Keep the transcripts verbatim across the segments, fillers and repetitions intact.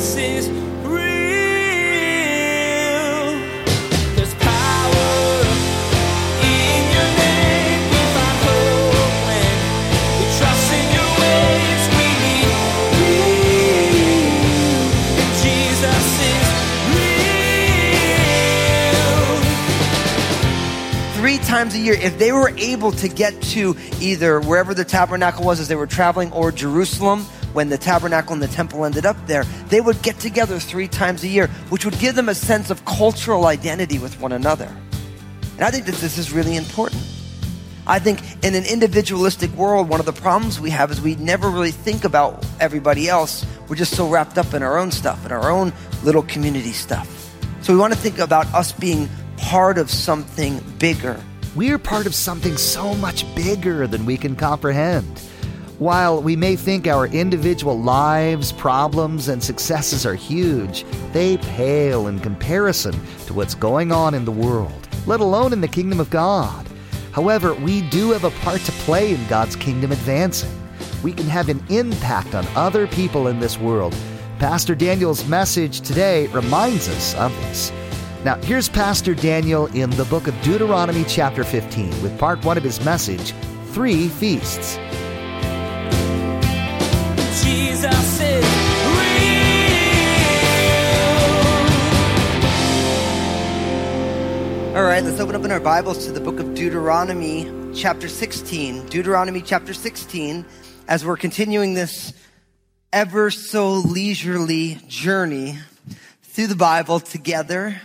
Jesus is real. There's power in your name. We find hope when we trust in your ways. We need real. Jesus is real. Three times a year, if they were able to get to either wherever the tabernacle was as they were traveling or Jerusalem, when the tabernacle and the temple ended up there, they would get together three times a year, which would give them a sense of cultural identity with one another. And I think that this is really important. I think in an individualistic world, one of the problems we have is we never really think about everybody else. We're just so wrapped up in our own stuff, in our own little community stuff. So we want to think about us being part of something bigger. We're part of something so much bigger than we can comprehend. While we may think our individual lives, problems, and successes are huge, they pale in comparison to what's going on in the world, let alone in the kingdom of God. However, we do have a part to play in God's kingdom advancing. We can have an impact on other people in this world. Pastor Daniel's message today reminds us of this. Now, here's Pastor Daniel in the book of Deuteronomy chapter fifteen with part one of his message, Three Feasts. Jesus is real. All right, let's open up in our Bibles to the book of Deuteronomy chapter sixteen. Deuteronomy chapter sixteen, as we're continuing this ever so leisurely journey through the Bible together.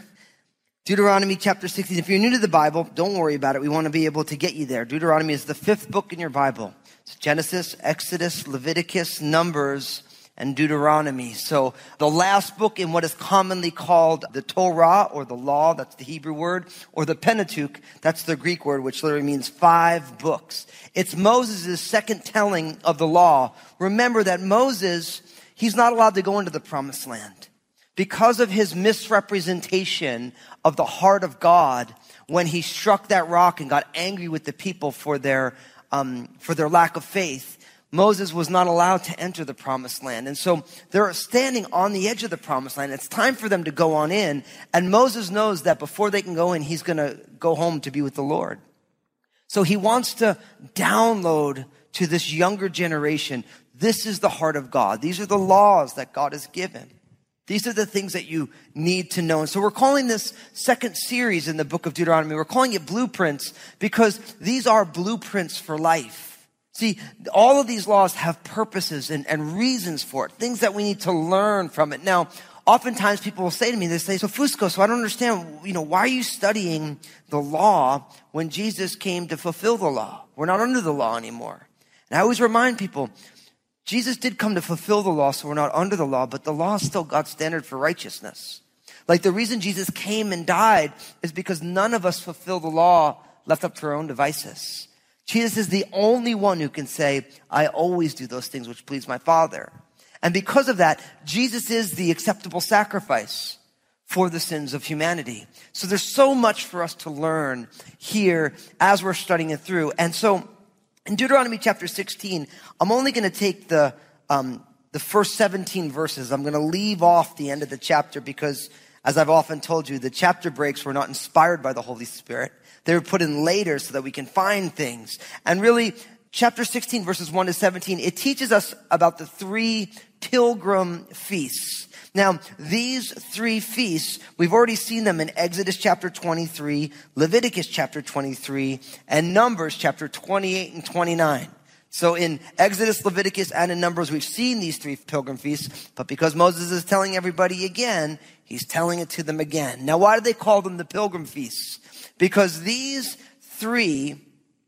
Deuteronomy chapter sixteen. If you're new to the Bible, don't worry about it. We want to be able to get you there. Deuteronomy is the fifth book in your Bible. It's Genesis, Exodus, Leviticus, Numbers, and Deuteronomy. So the last book in what is commonly called the Torah or the law, that's the Hebrew word, or the Pentateuch, that's the Greek word, which literally means five books. It's Moses' second telling of the law. Remember that Moses, he's not allowed to go into the promised land. Because of his misrepresentation of the heart of God when he struck that rock and got angry with the people for their um, for their lack of faith, Moses was not allowed to enter the promised land. And so they're standing on the edge of the promised land. It's time for them to go on in. And Moses knows that before they can go in, he's going to go home to be with the Lord. So he wants to download to this younger generation, this is the heart of God. These are the laws that God has given. These are the things that you need to know. And so we're calling this second series in the book of Deuteronomy, we're calling it Blueprints, because these are blueprints for life. See, all of these laws have purposes and, and reasons for it, things that we need to learn from it. Now, oftentimes people will say to me, they say, so Fusco, so I don't understand, you know, why are you studying the law when Jesus came to fulfill the law? We're not under the law anymore. And I always remind people, Jesus did come to fulfill the law, so we're not under the law, but the law is still God's standard for righteousness. Like the reason Jesus came and died is because none of us fulfill the law left up to our own devices. Jesus is the only one who can say, I always do those things which please my Father. And because of that, Jesus is the acceptable sacrifice for the sins of humanity. So there's so much for us to learn here as we're studying it through. And so in Deuteronomy chapter sixteen, I'm only going to take the um, the first seventeen verses. I'm going to leave off the end of the chapter because, as I've often told you, the chapter breaks were not inspired by the Holy Spirit. They were put in later so that we can find things. And really, chapter sixteen, verses one to seventeen, it teaches us about the three pilgrim feasts. Now, these three feasts, we've already seen them in Exodus chapter twenty-three, Leviticus chapter twenty-three, and Numbers chapter twenty-eight and twenty-nine. So in Exodus, Leviticus, and in Numbers, we've seen these three pilgrim feasts, but because Moses is telling everybody again, he's telling it to them again. Now, why do they call them the pilgrim feasts? Because these three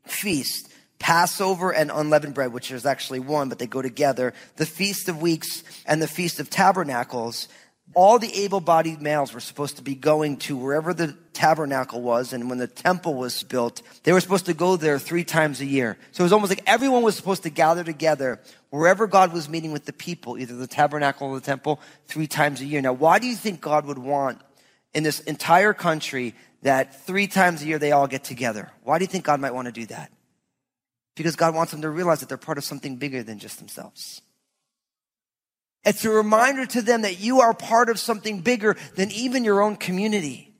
feasts, Passover and unleavened bread, which is actually one, but they go together, the Feast of Weeks and the Feast of Tabernacles, all the able-bodied males were supposed to be going to wherever the tabernacle was, and when the temple was built, they were supposed to go there three times a year. So it was almost like everyone was supposed to gather together wherever God was meeting with the people, either the tabernacle or the temple, three times a year. Now, why do you think God would want in this entire country that three times a year they all get together? Why do you think God might want to do that? Because God wants them to realize that they're part of something bigger than just themselves. It's a reminder to them that you are part of something bigger than even your own community.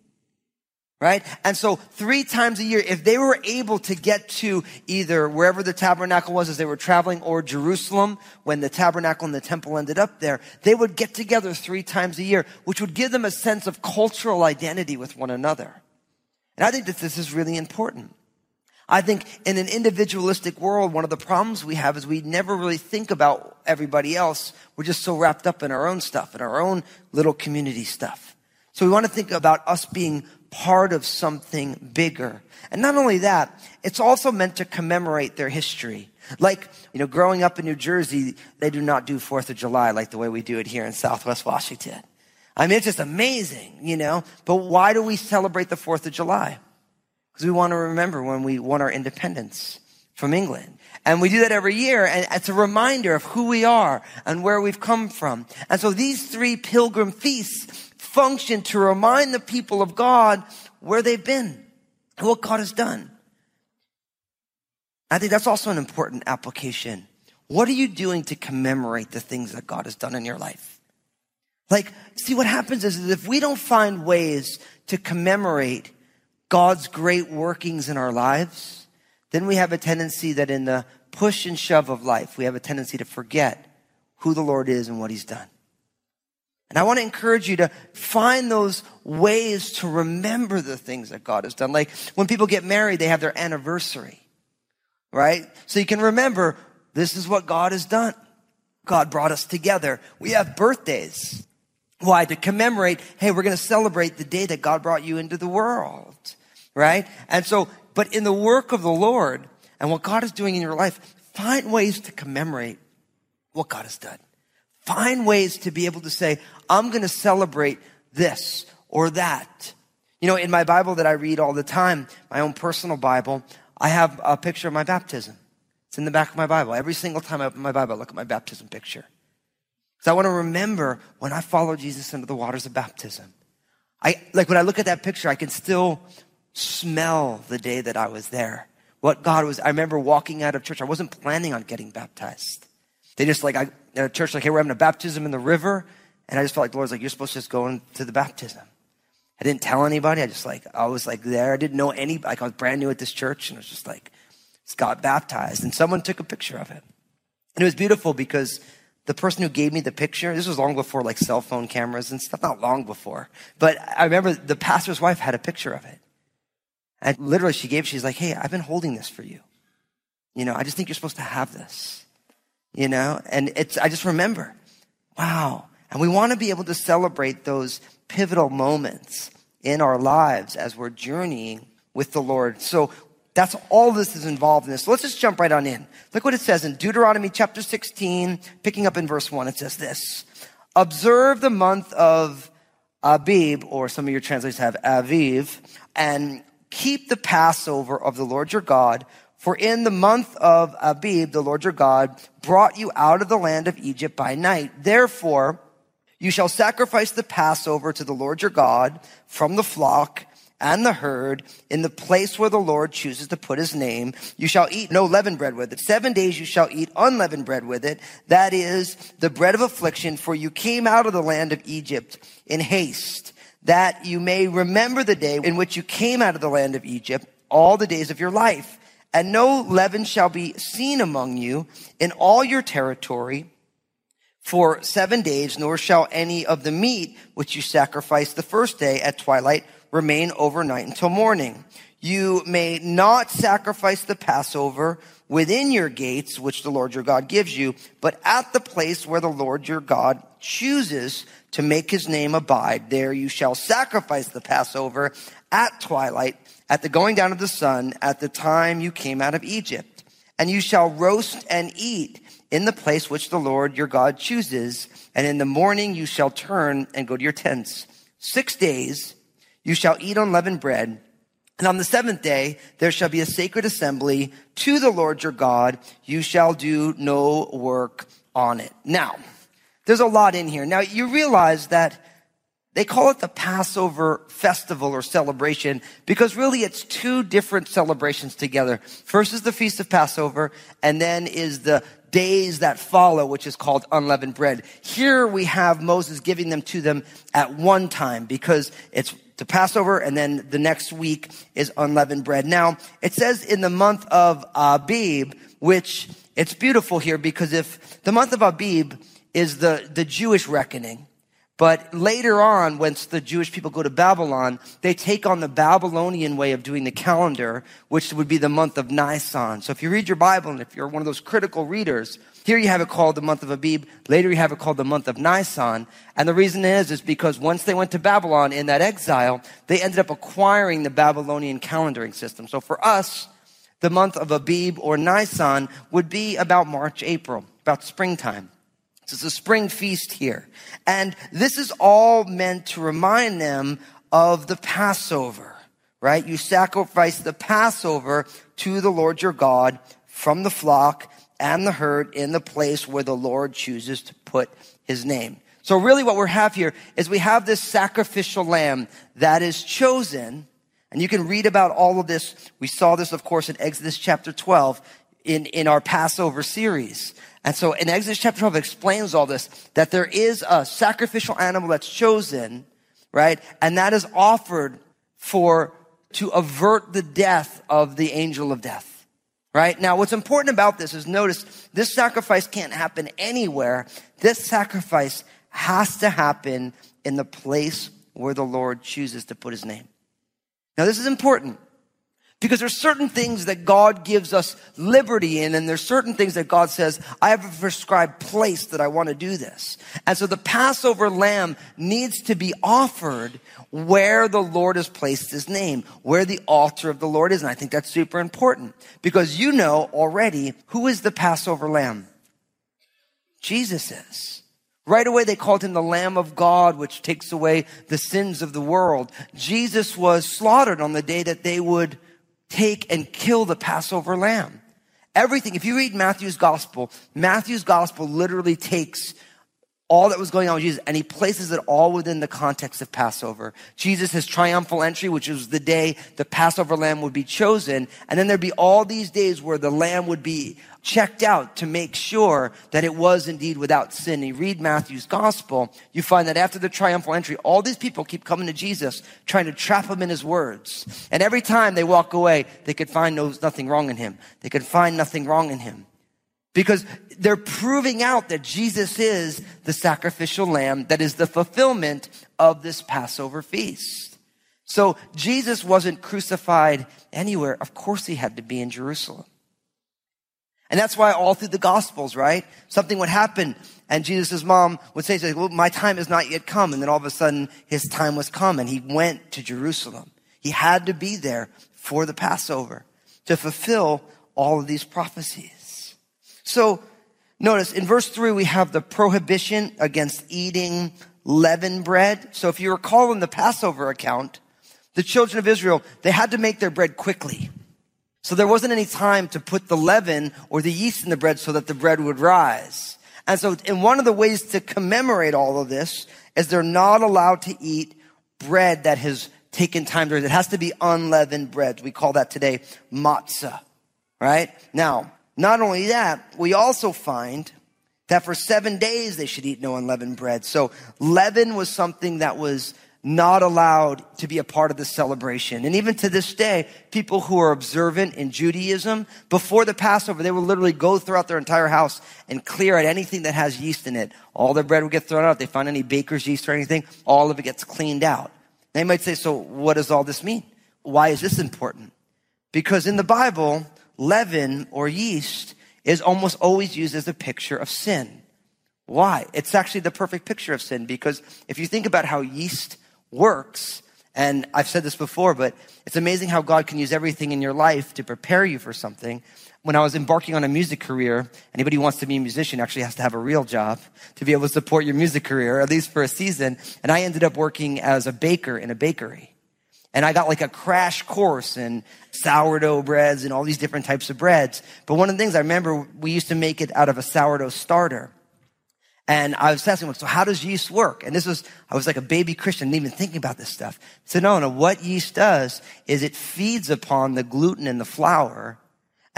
Right? And so three times a year, if they were able to get to either wherever the tabernacle was as they were traveling or Jerusalem, when the tabernacle and the temple ended up there, they would get together three times a year, which would give them a sense of cultural identity with one another. And I think that this is really important. I think in an individualistic world, one of the problems we have is we never really think about everybody else. We're just so wrapped up in our own stuff, in our own little community stuff. So we want to think about us being part of something bigger. And not only that, it's also meant to commemorate their history. Like, you know, growing up in New Jersey, they do not do Fourth of July like the way we do it here in Southwest Washington. I mean, it's just amazing, you know. But why do we celebrate the Fourth of July? Because we want to remember when we won our independence from England. And we do that every year, and it's a reminder of who we are and where we've come from. And so these three pilgrim feasts function to remind the people of God where they've been and what God has done. I think that's also an important application. What are you doing to commemorate the things that God has done in your life? Like, see, what happens is, is if we don't find ways to commemorate God's great workings in our lives, then we have a tendency that in the push and shove of life, we have a tendency to forget who the Lord is and what he's done. And I want to encourage you to find those ways to remember the things that God has done. Like when people get married, they have their anniversary, right? So you can remember, this is what God has done. God brought us together. We have birthdays. Why? To commemorate, hey, we're going to celebrate the day that God brought you into the world, right? And so, but in the work of the Lord and what God is doing in your life, find ways to commemorate what God has done. Find ways to be able to say, I'm going to celebrate this or that. You know, in my Bible that I read all the time, my own personal Bible, I have a picture of my baptism. It's in the back of my Bible. Every single time I open my Bible, I look at my baptism picture. Because I want to remember when I followed Jesus into the waters of baptism. I like when I look at that picture, I can still smell the day that I was there. What God was, I remember walking out of church. I wasn't planning on getting baptized. They just like, I, at a church, like, hey, we're having a baptism in the river. And I just felt like the Lord's like, you're supposed to just go into the baptism. I didn't tell anybody. I just like, I was like there. I didn't know any, like I was brand new at this church. And I was just like, just got baptized. And someone took a picture of it. And it was beautiful because the person who gave me the picture, this was long before like cell phone cameras and stuff, not long before. But I remember the pastor's wife had a picture of it. And literally she gave, she's like, hey, I've been holding this for you. You know, I just think you're supposed to have this. You know, and it's, I just remember, wow. And we want to be able to celebrate those pivotal moments in our lives as we're journeying with the Lord. So that's all this is involved in this. So let's just jump right on in. Look what it says in Deuteronomy chapter sixteen, picking up in verse one, it says this. Observe the month of Abib, or some of your translators have Aviv, and keep the Passover of the Lord your God. For in the month of Abib, the Lord your God brought you out of the land of Egypt by night. Therefore, you shall sacrifice the Passover to the Lord your God from the flock and the herd in the place where the Lord chooses to put his name. You shall eat no leavened bread with it. Seven days you shall eat unleavened bread with it. That is the bread of affliction, for you came out of the land of Egypt in haste, that you may remember the day in which you came out of the land of Egypt all the days of your life. And no leaven shall be seen among you in all your territory for seven days, nor shall any of the meat which you sacrifice the first day at twilight remain overnight until morning. You may not sacrifice the Passover within your gates, which the Lord your God gives you, but at the place where the Lord your God chooses to make his name abide, there you shall sacrifice the Passover at twilight, at the going down of the sun, at the time you came out of Egypt. And you shall roast and eat in the place which the Lord your God chooses. And in the morning you shall turn and go to your tents. Six days you shall eat unleavened bread. And on the seventh day there shall be a sacred assembly to the Lord your God. You shall do no work on it. Now, there's a lot in here. Now, you realize that they call it the Passover festival or celebration because really it's two different celebrations together. First is the Feast of Passover, and then is the days that follow, which is called unleavened bread. Here we have Moses giving them to them at one time because it's the Passover, and then the next week is unleavened bread. Now, it says in the month of Abib, which it's beautiful here because if the month of Abib is the, the Jewish reckoning, but later on, once the Jewish people go to Babylon, they take on the Babylonian way of doing the calendar, which would be the month of Nisan. So if you read your Bible, and if you're one of those critical readers, here you have it called the month of Abib. Later you have it called the month of Nisan. And the reason is, is because once they went to Babylon in that exile, they ended up acquiring the Babylonian calendaring system. So for us, the month of Abib or Nisan would be about March, April, about springtime. So it's a spring feast here. And this is all meant to remind them of the Passover, right? You sacrifice the Passover to the Lord your God from the flock and the herd in the place where the Lord chooses to put his name. So really what we have here is we have this sacrificial lamb that is chosen. And you can read about all of this. We saw this, of course, in Exodus chapter twelve in, in our Passover series. And so in Exodus chapter twelve explains all this, that there is a sacrificial animal that's chosen, right? And that is offered for, to avert the death of the angel of death, right? Now, what's important about this is notice this sacrifice can't happen anywhere. This sacrifice has to happen in the place where the Lord chooses to put his name. Now, this is important. Because there's certain things that God gives us liberty in, and there's certain things that God says, I have a prescribed place that I want to do this. And so the Passover lamb needs to be offered where the Lord has placed his name, where the altar of the Lord is. And I think that's super important because you know already who is the Passover lamb? Jesus is. Right away, they called him the Lamb of God, which takes away the sins of the world. Jesus was slaughtered on the day that they would take and kill the Passover lamb. Everything, if you read Matthew's gospel, Matthew's gospel literally takes all that was going on with Jesus and he places it all within the context of Passover. Jesus, his triumphal entry, which was the day the Passover lamb would be chosen. And then there'd be all these days where the lamb would be checked out to make sure that it was indeed without sin. And you read Matthew's gospel, you find that after the triumphal entry, all these people keep coming to Jesus, trying to trap him in his words. And every time they walk away, they could find no, nothing wrong in him. They could find nothing wrong in him. Because they're proving out that Jesus is the sacrificial lamb that is the fulfillment of this Passover feast. So Jesus wasn't crucified anywhere. Of course he had to be in Jerusalem. And that's why all through the Gospels, right? Something would happen and Jesus' mom would say, well, my time is not yet come. And then all of a sudden his time was come and he went to Jerusalem. He had to be there for the Passover to fulfill all of these prophecies. So notice in verse three, we have the prohibition against eating leavened bread. So if you recall in the Passover account, the children of Israel, they had to make their bread quickly. So there wasn't any time to put the leaven or the yeast in the bread so that the bread would rise. And so in one of the ways to commemorate all of this is they're not allowed to eat bread that has taken time to rise. It has to be unleavened bread. We call that today matzah, right? Now, not only that, we also find that for seven days they should eat no unleavened bread. So leaven was something that was not allowed to be a part of the celebration. And even to this day, people who are observant in Judaism, before the Passover, they would literally go throughout their entire house and clear out anything that has yeast in it. All their bread would get thrown out. If they find any baker's yeast or anything, all of it gets cleaned out. They might say, so what does all this mean? Why is this important? Because in the Bible, leaven or yeast is almost always used as a picture of sin. Why? It's actually the perfect picture of sin because if you think about how yeast works, and I've said this before, but it's amazing how God can use everything in your life to prepare you for something. When I was embarking on a music career, anybody who wants to be a musician actually has to have a real job to be able to support your music career, at least for a season. And I ended up working as a baker in a bakery. And I got like a crash course in sourdough breads and all these different types of breads. But one of the things I remember, we used to make it out of a sourdough starter. And I was asking, so how does yeast work? And this was, I was like a baby Christian, didn't even thinking about this stuff. So no, no, what yeast does is it feeds upon the gluten in the flour.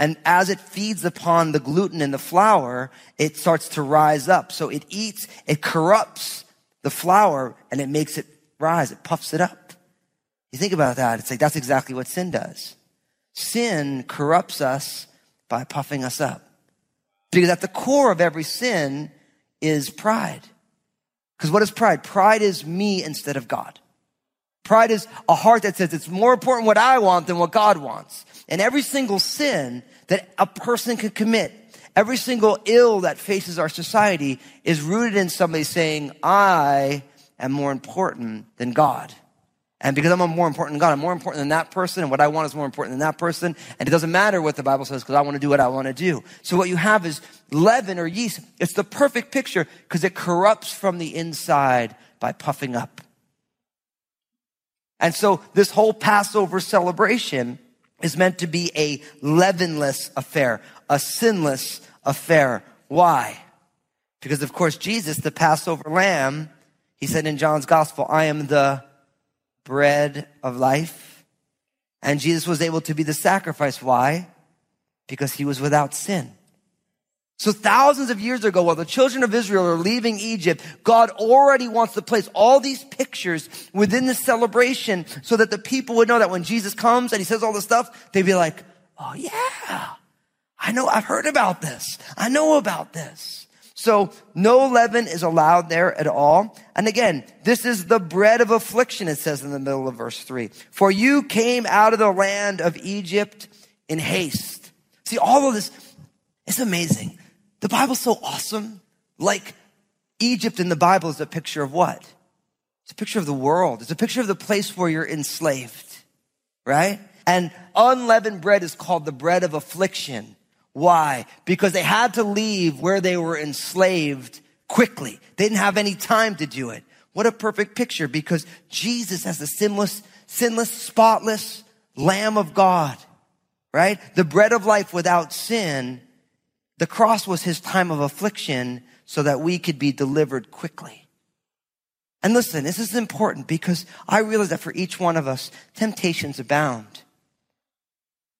And as it feeds upon the gluten in the flour, it starts to rise up. So it eats, it corrupts the flour, and it makes it rise. It puffs it up. You think about that. It's like that's exactly what sin does. Sin corrupts us by puffing us up. Because at the core of every sin is pride. Because what is pride? Pride is me instead of God. Pride is a heart that says it's more important what I want than what God wants. And every single sin that a person can commit, every single ill that faces our society is rooted in somebody saying, I am more important than God. And because I'm more important than God, I'm more important than that person, and what I want is more important than that person. And it doesn't matter what the Bible says because I want to do what I want to do. So what you have is leaven or yeast. It's the perfect picture because it corrupts from the inside by puffing up. And so this whole Passover celebration is meant to be a leavenless affair, a sinless affair. Why? Because, of course, Jesus, the Passover lamb, he said in John's gospel, I am the bread of life. And Jesus was able to be the sacrifice. Why? Because he was without sin. So thousands of years ago, while the children of Israel are leaving Egypt, God already wants to place all these pictures within the celebration so that the people would know that when Jesus comes and he says all this stuff, they'd be like, oh yeah, I know, I've heard about this. I know about this. So no leaven is allowed there at all. And again, this is the bread of affliction, it says in the middle of verse three. For you came out of the land of Egypt in haste. See, all of this is amazing. The Bible's so awesome. Like Egypt in the Bible is a picture of what? It's a picture of the world. It's a picture of the place where you're enslaved, right? And unleavened bread is called the bread of affliction. Why? Because they had to leave where they were enslaved quickly. They didn't have any time to do it. What a perfect picture, because Jesus as the sinless, sinless, spotless Lamb of God, right? The bread of life without sin. The cross was his time of affliction so that we could be delivered quickly. And listen, this is important because I realize that for each one of us, temptations abound.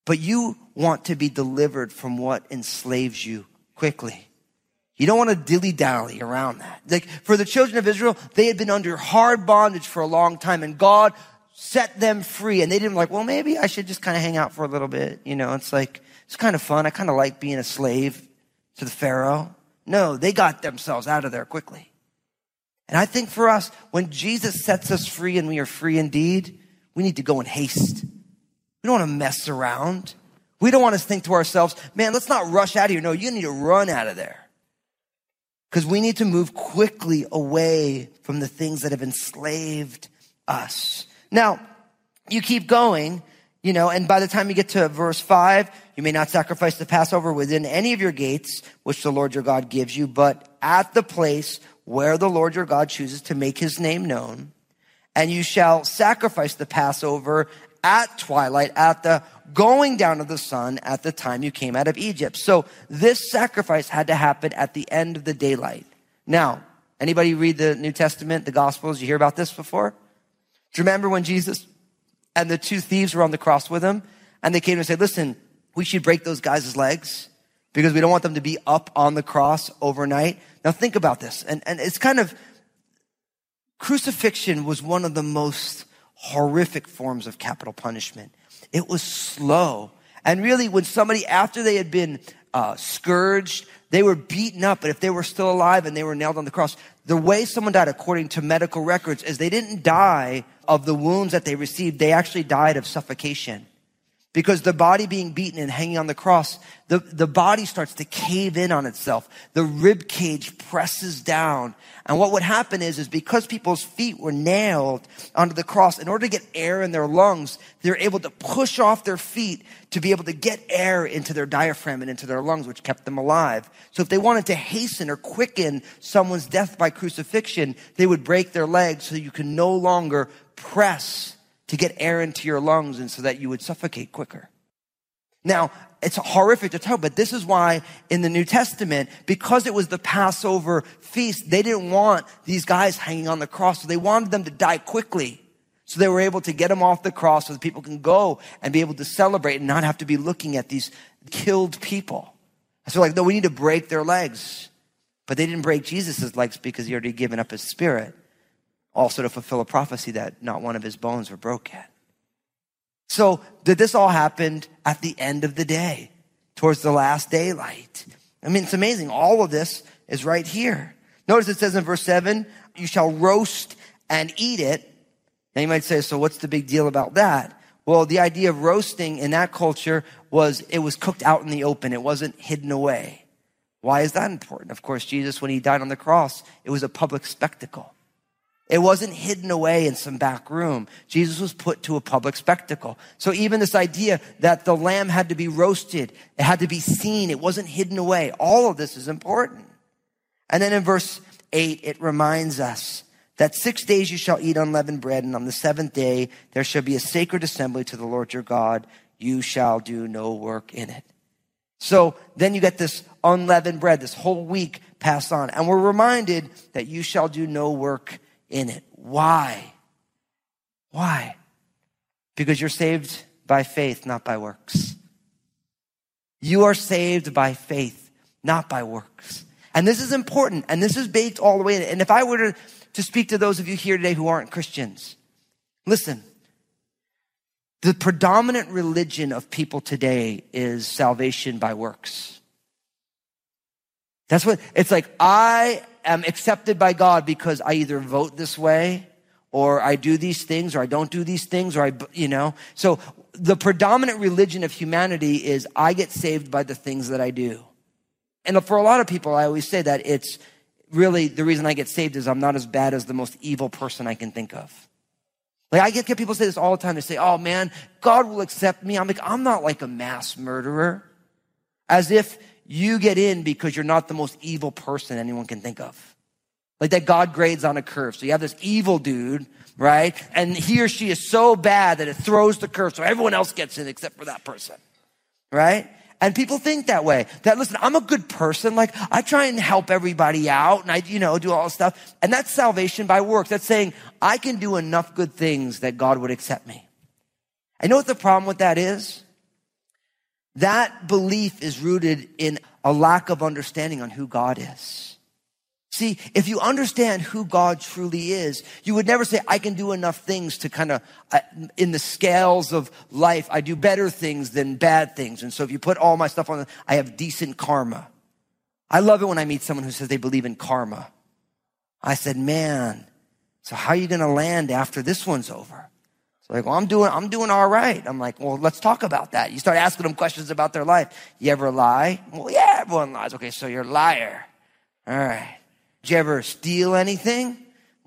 But you want to be delivered from what enslaves you quickly. You don't want to dilly-dally around that. Like for the children of Israel, they had been under hard bondage for a long time, and God set them free. And they didn't like, well, maybe I should just kind of hang out for a little bit. You know, it's like, it's kind of fun. I kind of like being a slave to the Pharaoh. No, they got themselves out of there quickly. And I think for us, when Jesus sets us free and we are free indeed, we need to go in haste. We don't want to mess around. We don't want to think to ourselves, man, let's not rush out of here. No, you need to run out of there. Because we need to move quickly away from the things that have enslaved us. Now, you keep going, you know, and by the time you get to verse five, you may not sacrifice the Passover within any of your gates, which the Lord your God gives you, but at the place where the Lord your God chooses to make his name known. And you shall sacrifice the Passover at twilight, at the going down of the sun, at the time you came out of Egypt. So this sacrifice had to happen at the end of the daylight. Now, anybody read the New Testament, the Gospels? You hear about this before? Do you remember when Jesus and the two thieves were on the cross with him? And they came and said, listen, we should break those guys' legs because we don't want them to be up on the cross overnight. Now think about this. And, and it's kind of, crucifixion was one of the most horrific forms of capital punishment. It was slow. And really when somebody, after they had been uh, scourged, they were beaten up, but if they were still alive and they were nailed on the cross, the way someone died, according to medical records, is they didn't die of the wounds that they received. They actually died of suffocation. Because the body being beaten and hanging on the cross, the, the body starts to cave in on itself. The rib cage presses down. And what would happen is, is because people's feet were nailed onto the cross, in order to get air in their lungs, they're able to push off their feet to be able to get air into their diaphragm and into their lungs, which kept them alive. So if they wanted to hasten or quicken someone's death by crucifixion, they would break their legs so you can no longer press to get air into your lungs and so that you would suffocate quicker. Now, it's horrific to tell, but this is why in the New Testament, because it was the Passover feast, they didn't want these guys hanging on the cross. So they wanted them to die quickly. So they were able to get him off the cross so that people can go and be able to celebrate and not have to be looking at these killed people. So they're like, no, we need to break their legs. But they didn't break Jesus' legs because he already given up his spirit. Also to fulfill a prophecy that not one of his bones were broken. So that this all happened at the end of the day, towards the last daylight. I mean, it's amazing. All of this is right here. Notice it says in verse seven, you shall roast and eat it. Now you might say, so what's the big deal about that? Well, the idea of roasting in that culture was it was cooked out in the open. It wasn't hidden away. Why is that important? Of course, Jesus, when he died on the cross, it was a public spectacle. It wasn't hidden away in some back room. Jesus was put to a public spectacle. So even this idea that the lamb had to be roasted, it had to be seen, it wasn't hidden away. All of this is important. And then in verse eight, it reminds us that six days you shall eat unleavened bread, and on the seventh day there shall be a sacred assembly to the Lord your God. You shall do no work in it. So then you get this unleavened bread, this whole week passed on. And we're reminded that you shall do no work in it. Why? Why? Because you're saved by faith, not by works. You are saved by faith, not by works. And this is important, and this is baked all the way in. And if I were to... to speak to those of you here today who aren't Christians. Listen, the predominant religion of people today is salvation by works. That's what, it's like I am accepted by God because I either vote this way or I do these things or I don't do these things or I, you know. So the predominant religion of humanity is I get saved by the things that I do. And for a lot of people, I always say that it's, really, the reason I get saved is I'm not as bad as the most evil person I can think of. Like, I get, get people say this all the time. They say, oh, man, God will accept me. I'm like, I'm not like a mass murderer. As if you get in because you're not the most evil person anyone can think of. Like that God grades on a curve. So you have this evil dude, right? And he or she is so bad that it throws the curve. So everyone else gets in except for that person, right? And people think that way, that, listen, I'm a good person. Like, I try and help everybody out and I, you know, do all this stuff. And that's salvation by works. That's saying I can do enough good things that God would accept me. I know what the problem with that is. That belief is rooted in a lack of understanding on who God is. See, if you understand who God truly is, you would never say, I can do enough things to kind of, in the scales of life, I do better things than bad things. And so if you put all my stuff on, I have decent karma. I love it when I meet someone who says they believe in karma. I said, man, so how are you going to land after this one's over? So like, well, I'm doing, I'm doing all right. I'm like, well, let's talk about that. You start asking them questions about their life. You ever lie? Well, yeah, everyone lies. Okay, so you're a liar. All right. Did you ever steal anything?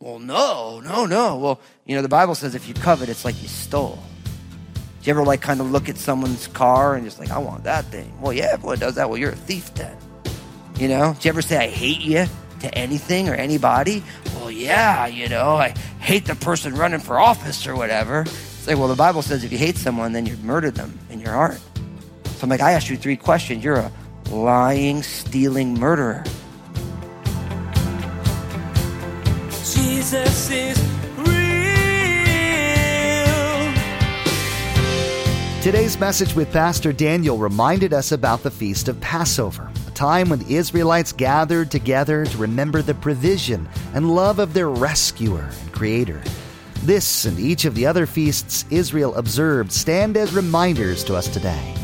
Well, no, no, no. Well, you know, the Bible says if you covet, it's like you stole. Did you ever like kind of look at someone's car and just like, I want that thing? Well, yeah, everyone does that. Well, you're a thief then. You know, did you ever say I hate you to anything or anybody? Well, yeah, you know, I hate the person running for office or whatever. Say, well, the Bible says if you hate someone, then you've murdered them in your heart. So I'm like, I asked you three questions. You're a lying, stealing murderer. Jesus is real. Today's message with Pastor Daniel reminded us about the Feast of Passover, a time when the Israelites gathered together to remember the provision and love of their rescuer and creator. This and each of the other feasts Israel observed stand as reminders to us today.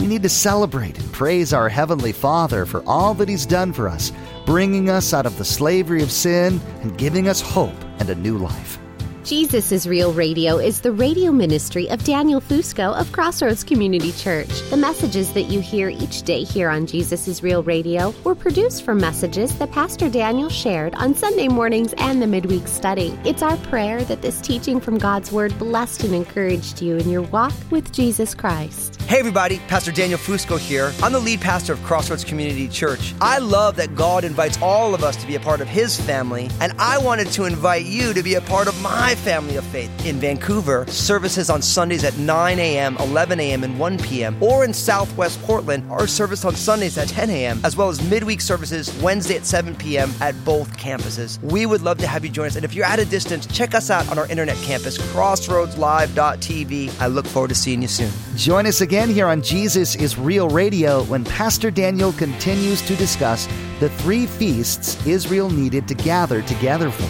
We need to celebrate and praise our Heavenly Father for all that He's done for us, bringing us out of the slavery of sin and giving us hope and a new life. Jesus is Real Radio is the radio ministry of Daniel Fusco of Crossroads Community Church. The messages that you hear each day here on Jesus is Real Radio were produced from messages that Pastor Daniel shared on Sunday mornings and the midweek study. It's our prayer that this teaching from God's Word blessed and encouraged you in your walk with Jesus Christ. Hey everybody, Pastor Daniel Fusco here. I'm the lead pastor of Crossroads Community Church. I love that God invites all of us to be a part of His family, and I wanted to invite you to be a part of my family of faith. In Vancouver, services on Sundays at nine a.m., eleven a.m., and one p.m., or in Southwest Portland, our service on Sundays at ten a.m., as well as midweek services Wednesday at seven p.m. at both campuses. We would love to have you join us, and if you're at a distance, check us out on our internet campus, Crossroads Live dot t v. I look forward to seeing you soon. Join us again here on Jesus is Real Radio when Pastor Daniel continues to discuss the three feasts Israel needed to gather together for.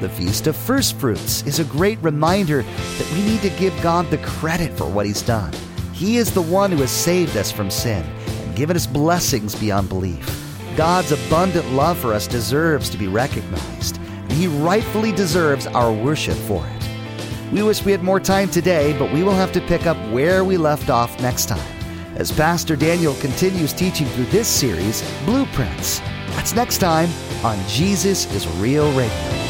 The Feast of First Fruits is a great reminder that we need to give God the credit for what He's done. He is the one who has saved us from sin and given us blessings beyond belief. God's abundant love for us deserves to be recognized, and He rightfully deserves our worship for it. We wish we had more time today, but we will have to pick up where we left off next time as Pastor Daniel continues teaching through this series, Blueprints. That's next time on Jesus is Real Radio.